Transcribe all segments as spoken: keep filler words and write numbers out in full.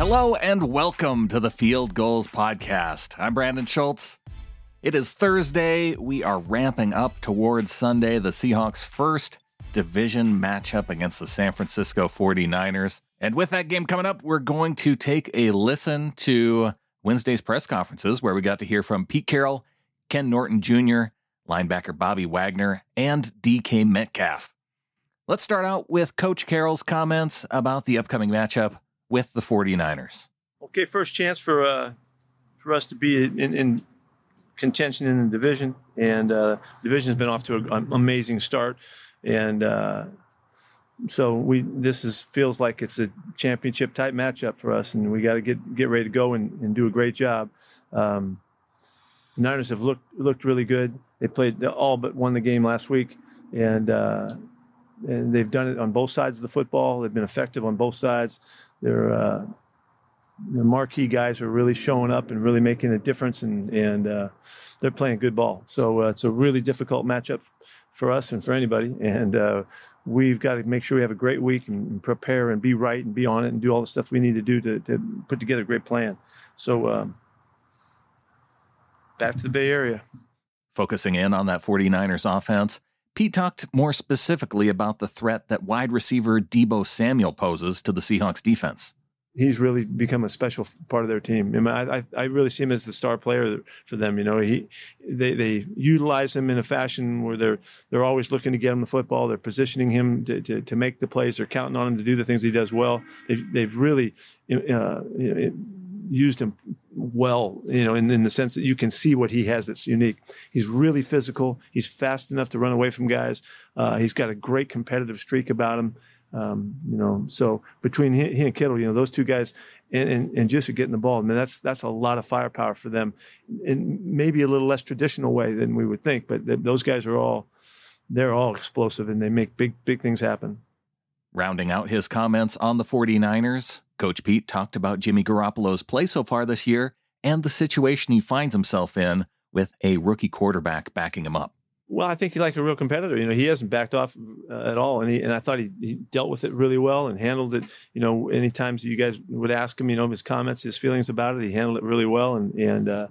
Hello and welcome to the Field Gulls Podcast. I'm Brandon Schultz. It is Thursday. We are ramping up towards Sunday, the Seahawks' first division matchup against the San Francisco forty-niners. And with that game coming up, we're going to take a listen to Wednesday's press conferences, where we got to hear from Pete Carroll, Ken Norton Junior, linebacker Bobby Wagner, and D K Metcalf. Let's start out with Coach Carroll's comments about the upcoming matchup with the forty-niners. Okay, first chance for uh, for us to be in, in contention in the division, and uh, division's been off to an amazing start, and uh, so we this is feels like it's a championship type matchup for us, and we got to get get ready to go and, and do a great job. Um, the Niners have looked looked really good. They played all but won the game last week, and uh, and they've done it on both sides of the football. They've been effective on both sides. Their, uh, their marquee guys are really showing up and really making a difference, and, and uh, they're playing good ball. So uh, it's a really difficult matchup f- for us and for anybody, and uh, we've got to make sure we have a great week and, and prepare and be right and be on it and do all the stuff we need to do to, to put together a great plan. So um, back to the Bay Area. Focusing in on that forty-niners offense, Pete talked more specifically about the threat that wide receiver Deebo Samuel poses to the Seahawks defense. He's really become a special part of their team. I mean, I, I really see him as the star player for them. You know, he they, they utilize him in a fashion where they're they're always looking to get him the football. They're positioning him to, to, to make the plays. They're counting on him to do the things he does well. They've, they've really uh, used him well, you know, in, in the sense that you can see what he has that's unique. He's really physical. He's fast enough to run away from guys. Uh, he's got a great competitive streak about him. Um, you know, so between him, him and Kittle, you know, those two guys and, and, and just getting the ball, I mean, that's, that's a lot of firepower for them in maybe a little less traditional way than we would think, but th- those guys are all, they're all explosive and they make big, big things happen. Rounding out his comments on the forty-niners, Coach Pete talked about Jimmy Garoppolo's play so far this year and the situation he finds himself in with a rookie quarterback backing him up. Well, I think he's like a real competitor. You know, he hasn't backed off uh, at all, and he, and I thought he, he dealt with it really well and handled it. You know, any times you guys would ask him, you know, his comments, his feelings about it, he handled it really well, and and uh,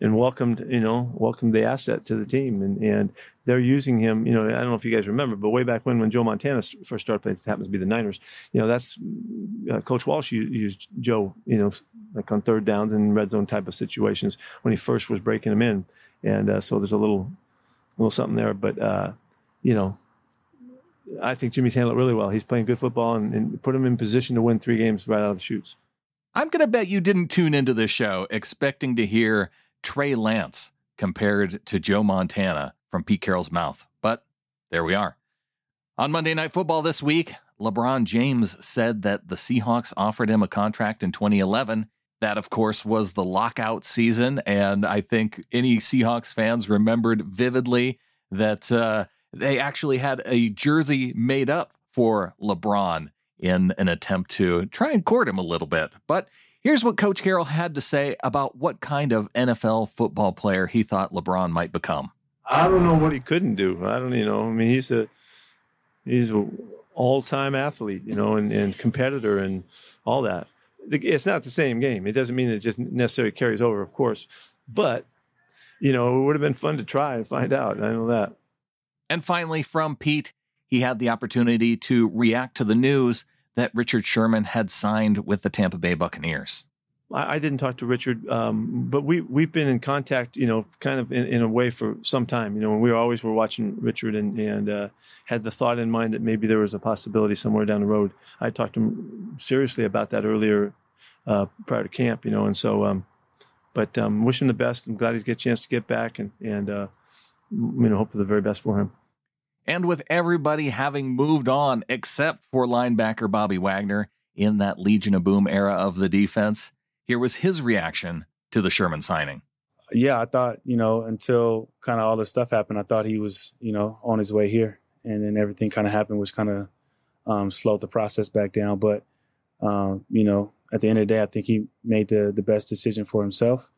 and welcomed, you know, welcomed the asset to the team, and and they're using him. You know, I don't know if you guys remember, but way back when, when Joe Montana first started playing, it happens to be the Niners. You know, that's uh, Coach Walsh used Joe, you know, like on third downs and red zone type of situations when he first was breaking him in, and uh, so there's a little. A little something there, but uh, you know, I think Jimmy's handled it really well. He's playing good football and, and put him in position to win three games right out of the chutes. I'm going to bet you didn't tune into this show expecting to hear Trey Lance compared to Joe Montana from Pete Carroll's mouth, but there we are. On Monday Night Football this week, LeBron James said that the Seahawks offered him a contract in twenty eleven. That, of course, was the lockout season, and I think any Seahawks fans remembered vividly that uh, they actually had a jersey made up for LeBron in an attempt to try and court him a little bit. But here's what Coach Carroll had to say about what kind of N F L football player he thought LeBron might become. I don't know what he couldn't do. I don't, you know, I mean, he's a, he's an all-time athlete, you know, and, and competitor and all that. It's not the same game. It doesn't mean it just necessarily carries over, of course. But, you know, it would have been fun to try and find out. I know that. And finally, from Pete, he had the opportunity to react to the news that Richard Sherman had signed with the Tampa Bay Buccaneers. I didn't talk to Richard, um, but we, we've been in contact, you know, kind of in, in a way for some time. You know, when we always were watching Richard and, and uh, had the thought in mind that maybe there was a possibility somewhere down the road. I talked to him seriously about that earlier uh, prior to camp, you know, and so, um, but um, wish him the best. I'm glad he's got a chance to get back and, and uh, you know, hope for the very best for him. And with everybody having moved on except for linebacker Bobby Wagner in that Legion of Boom era of the defense, here was his reaction to the Sherman signing. Yeah, I thought, you know, until kind of all this stuff happened, I thought he was, you know, on his way here. And then everything kind of happened, which kind of um, slowed the process back down. But, um, you know, at the end of the day, I think he made the, the best decision for himself.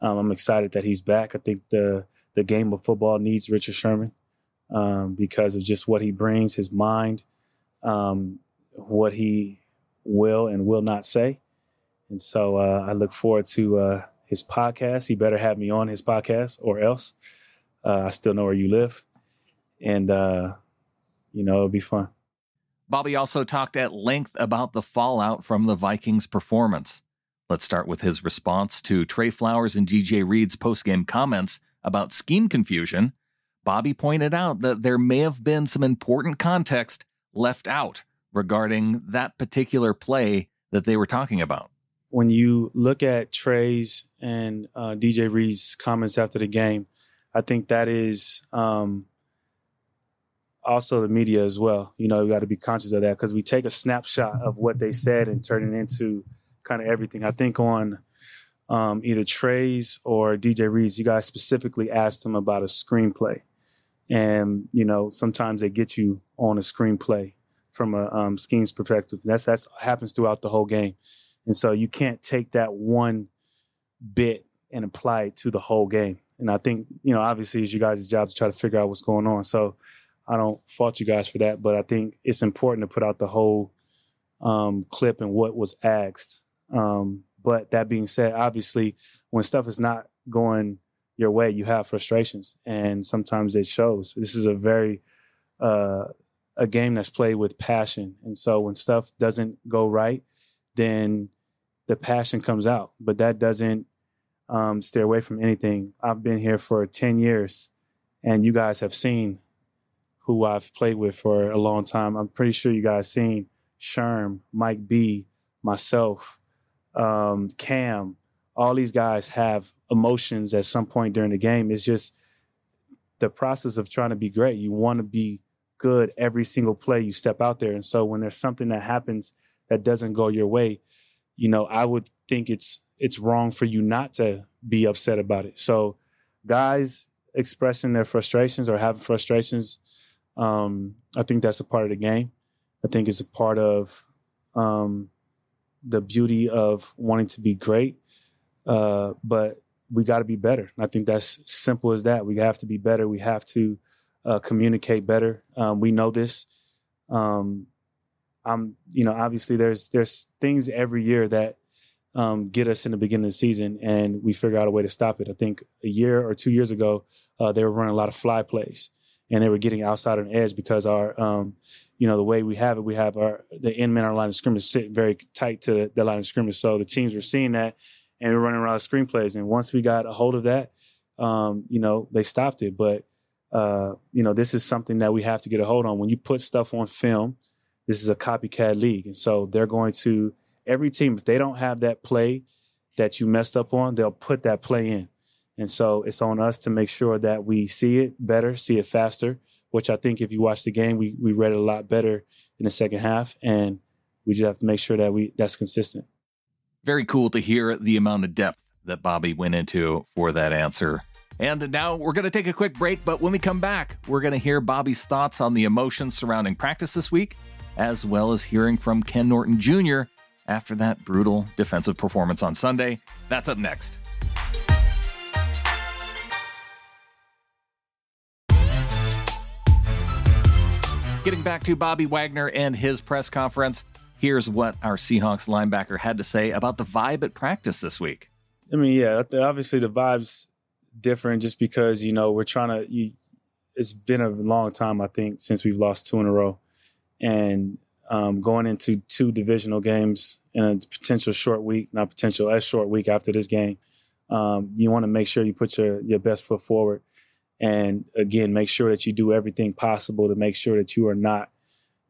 Um, I'm excited that he's back. I think the, the game of football needs Richard Sherman um, because of just what he brings, his mind, um, what he will and will not say. And so uh, I look forward to uh, his podcast. He better have me on his podcast or else. Uh, I still know where you live. And, uh, you know, it'll be fun. Bobby also talked at length about the fallout from the Vikings' performance. Let's start with his response to Trey Flowers and D J Reed's postgame comments about scheme confusion. Bobby pointed out that there may have been some important context left out regarding that particular play that they were talking about. When you look at Trey's and uh, D J Reed's comments after the game, I think that is um, also the media as well. You know, you got to be conscious of that because we take a snapshot of what they said and turn it into kind of everything. I think on um, either Trey's or D J Reed's, you guys specifically asked them about a screenplay. And, you know, sometimes they get you on a screenplay from a um, scheme's perspective. That's that's happens throughout the whole game. And so you can't take that one bit and apply it to the whole game. And I think, you know, obviously it's you guys' job to try to figure out what's going on. So I don't fault you guys for that, but I think it's important to put out the whole um, clip and what was asked. Um, but that being said, obviously when stuff is not going your way, you have frustrations and sometimes it shows. This is a very, uh, a game that's played with passion. And so when stuff doesn't go right, then the passion comes out, but that doesn't um, stay away from anything. I've been here for ten years, and you guys have seen who I've played with for a long time. I'm pretty sure you guys seen Sherm, Mike B, myself, um, Cam. All these guys have emotions at some point during the game. It's just the process of trying to be great. You want to be good every single play you step out there. And so when there's something that happens that doesn't go your way, you know, I would think it's it's wrong for you not to be upset about it. So guys expressing their frustrations or having frustrations, um, I think that's a part of the game. I think it's a part of um, the beauty of wanting to be great, uh, but we got to be better. I think that's simple as that. We have to be better. We have to uh, communicate better. Um, we know this. Um I'm, you know, obviously there's there's things every year that um, get us in the beginning of the season, and we figure out a way to stop it. I think a year or two years ago, uh, they were running a lot of fly plays, and they were getting outside on edge because our, um, you know, the way we have it, we have our the end men on the line of scrimmage sit very tight to the, the line of scrimmage. So the teams were seeing that, and we were running around screen plays. And once we got a hold of that, um, you know, they stopped it. But, uh, you know, this is something that we have to get a hold on. When you put stuff on film, this is a copycat league. And so they're going to, every team, if they don't have that play that you messed up on, they'll put that play in. And so it's on us to make sure that we see it better, see it faster, which I think if you watch the game, we we read it a lot better in the second half. And we just have to make sure that we that's consistent. Very cool to hear the amount of depth that Bobby went into for that answer. And now we're going to take a quick break. But when we come back, we're going to hear Bobby's thoughts on the emotions surrounding practice this week, as well as hearing from Ken Norton Junior after that brutal defensive performance on Sunday. That's up next. Getting back to Bobby Wagner and his press conference, here's what our Seahawks linebacker had to say about the vibe at practice this week. I mean, yeah, obviously the vibe's different just because, you know, we're trying to, you, it's been a long time, I think, since we've lost two in a row. And um, going into two divisional games in a potential short week, not potential as short week after this game, um, you want to make sure you put your, your best foot forward. And again, make sure that you do everything possible to make sure that you are not,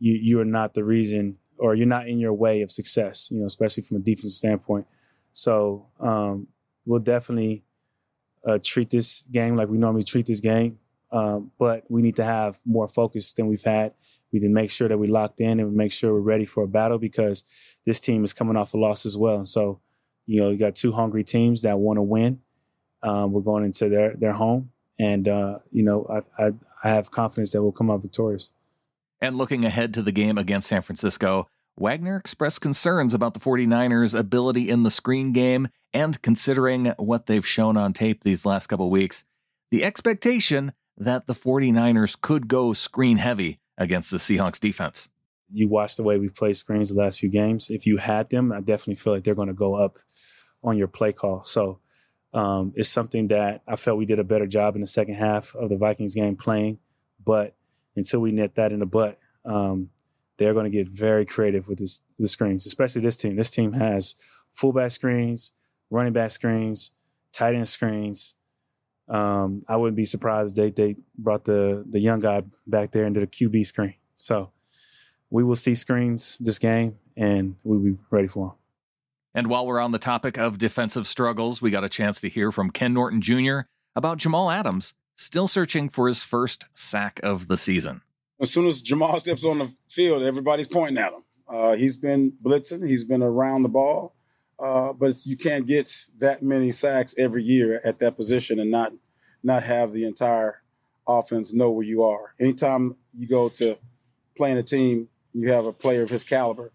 you, you are not the reason, or you're not in your way of success, you know, especially from a defensive standpoint. So um, we'll definitely uh, treat this game like we normally treat this game. Um, but we need to have more focus than we've had. We need to make sure that we locked in and we make sure we're ready for a battle because this team is coming off a loss as well. And so, you know, you got two hungry teams that want to win. Um, we're going into their, their home. And, uh, you know, I, I, I have confidence that we'll come out victorious. And looking ahead to the game against San Francisco, Wagner expressed concerns about the 49ers' ability in the screen game and considering what they've shown on tape these last couple weeks, the expectation that the 49ers could go screen heavy against the Seahawks defense. You watch the way we've played screens the last few games. If you had them, I definitely feel like they're going to go up on your play call. So um, it's something that I felt we did a better job in the second half of the Vikings game playing. But until we nip that in the butt, um, they're going to get very creative with this, the screens, especially this team. This team has fullback screens, running back screens, tight end screens. Um, I wouldn't be surprised if they, they brought the, the young guy back there and did a Q B screen. So we will see screens this game, and we'll be ready for them. And while we're on the topic of defensive struggles, we got a chance to hear from Ken Norton Junior about Jamal Adams, still searching for his first sack of the season. As soon as Jamal steps on the field, everybody's pointing at him. Uh, he's been blitzing. He's been around the ball. Uh, but it's, you can't get that many sacks every year at that position and not not have the entire offense know where you are. Anytime you go to playing a team, you have a player of his caliber,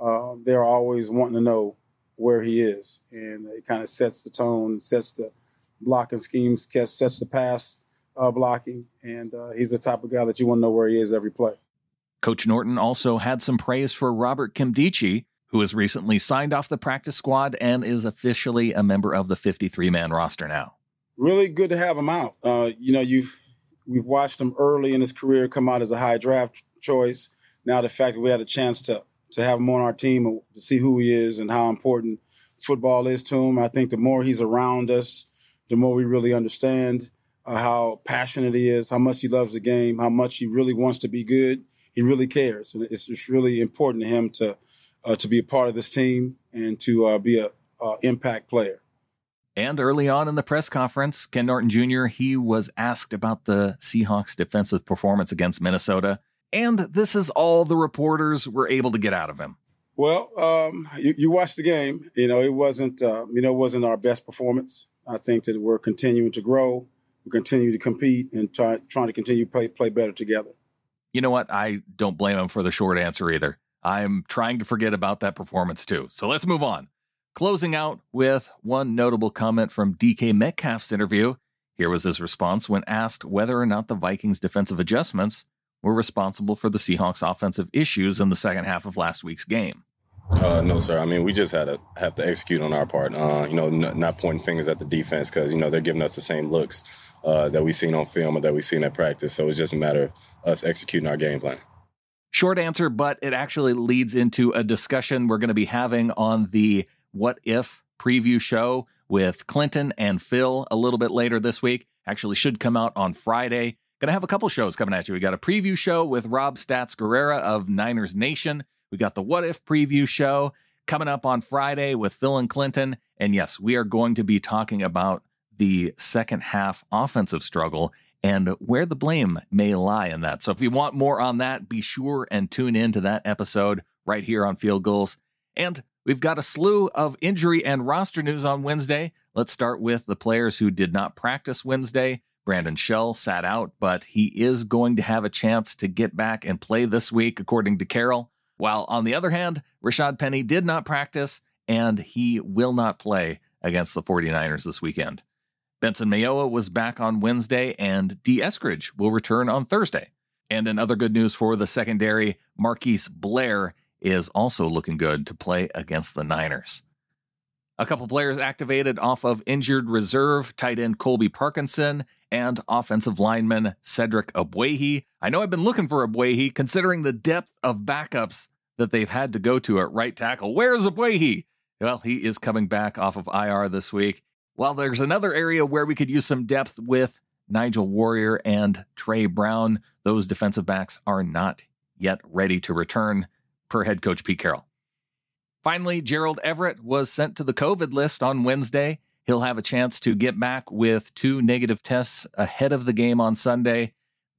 uh, they're always wanting to know where he is. And it kind of sets the tone, sets the blocking schemes, sets the pass uh, blocking. And uh, he's the type of guy that you want to know where he is every play. Coach Norton also had some praise for Robert Kimdichie, who has recently signed off the practice squad and is officially a member of the fifty-three man roster now. Really good to have him out. Uh, you know, you we've watched him early in his career come out as a high draft choice. Now the fact that we had a chance to to have him on our team and to see who he is and how important football is to him, I think the more he's around us, the more we really understand uh, how passionate he is, how much he loves the game, how much he really wants to be good. He really cares. And it's just really important to him to uh, to be a part of this team and to uh, be a uh, impact player. And early on in the press conference, Ken Norton Junior, he was asked about the Seahawks' defensive performance against Minnesota. And this is all the reporters were able to get out of him. Well, um, you, you watched the game. You know, it wasn't, uh, you know, it wasn't our best performance. I think that we're continuing to grow. We continue to compete and try, trying to continue to play, play better together. You know what? I don't blame him for the short answer either. I'm trying to forget about that performance too. So let's move on. Closing out with one notable comment from D K Metcalf's interview. Here was his response when asked whether or not the Vikings' defensive adjustments were responsible for the Seahawks' offensive issues in the second half of last week's game. Uh, no, sir. I mean, we just had to have to execute on our part. Uh, you know, n- not pointing fingers at the defense because, you know, they're giving us the same looks uh, that we've seen on film or that we've seen at practice. So it's just a matter of us executing our game plan. Short answer, but it actually leads into a discussion we're going to be having on the What If preview show with Clinton and Phil a little bit later this week. Actually should come out on Friday. Going to have a couple shows coming at you. We got a preview show with Rob Statz Guerrera of Niners Nation. We got the What If preview show coming up on Friday with Phil and Clinton. And yes, we are going to be talking about the second half offensive struggle and where the blame may lie in that. So if you want more on that, be sure and tune in to that episode right here on Field Goals. And we've got a slew of injury and roster news on Wednesday. Let's start with the players who did not practice Wednesday. Brandon Schell sat out, but he is going to have a chance to get back and play this week, according to Carroll. While on the other hand, Rashad Penny did not practice, and he will not play against the forty-niners this weekend. Benson Mayowa was back on Wednesday, and D. Eskridge will return on Thursday. And in other good news for the secondary, Marquise Blair is also looking good to play against the Niners. A couple players activated off of injured reserve, tight end Colby Parkinson and offensive lineman Cedric Abwehi. I know I've been looking for Abwehi, considering the depth of backups that they've had to go to at right tackle. Where's Abwehi? Well, he is coming back off of I R this week. While there's another area where we could use some depth with Nigel Warrior and Trey Brown, those defensive backs are not yet ready to return, per head coach Pete Carroll. Finally, Gerald Everett was sent to the COVID list on Wednesday. He'll have a chance to get back with two negative tests ahead of the game on Sunday.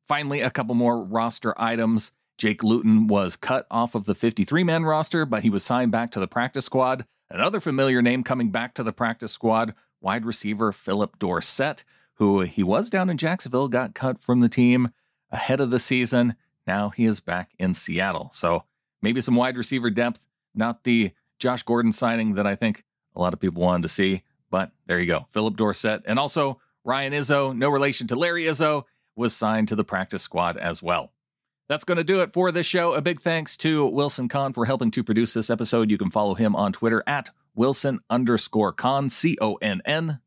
Finally, a couple more roster items. Jake Luton was cut off of the fifty-three man roster, but he was signed back to the practice squad. Another familiar name coming back to the practice squad, wide receiver Philip Dorsett, who he was down in Jacksonville, got cut from the team ahead of the season. Now he is back in Seattle. So maybe some wide receiver depth. Not the Josh Gordon signing that I think a lot of people wanted to see, but there you go. Philip Dorsett and also Ryan Izzo, no relation to Larry Izzo, was signed to the practice squad as well. That's going to do it for this show. A big thanks to Wilson Kahn for helping to produce this episode. You can follow him on Twitter at Wilson underscore Kahn, C O N N.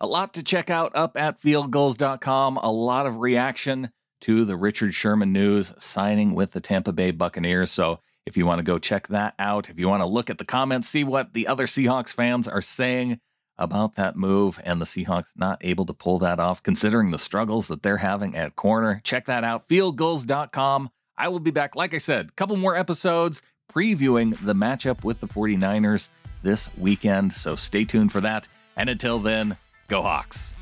A lot to check out up at field gulls dot com. A lot of reaction to the Richard Sherman news signing with the Tampa Bay Buccaneers. So if you want to go check that out, if you want to look at the comments, see what the other Seahawks fans are saying about that move and the Seahawks not able to pull that off, considering the struggles that they're having at corner. Check that out, field gulls dot com. I will be back, like I said, a couple more episodes previewing the matchup with the forty-niners this weekend. So stay tuned for that. And until then, go Hawks.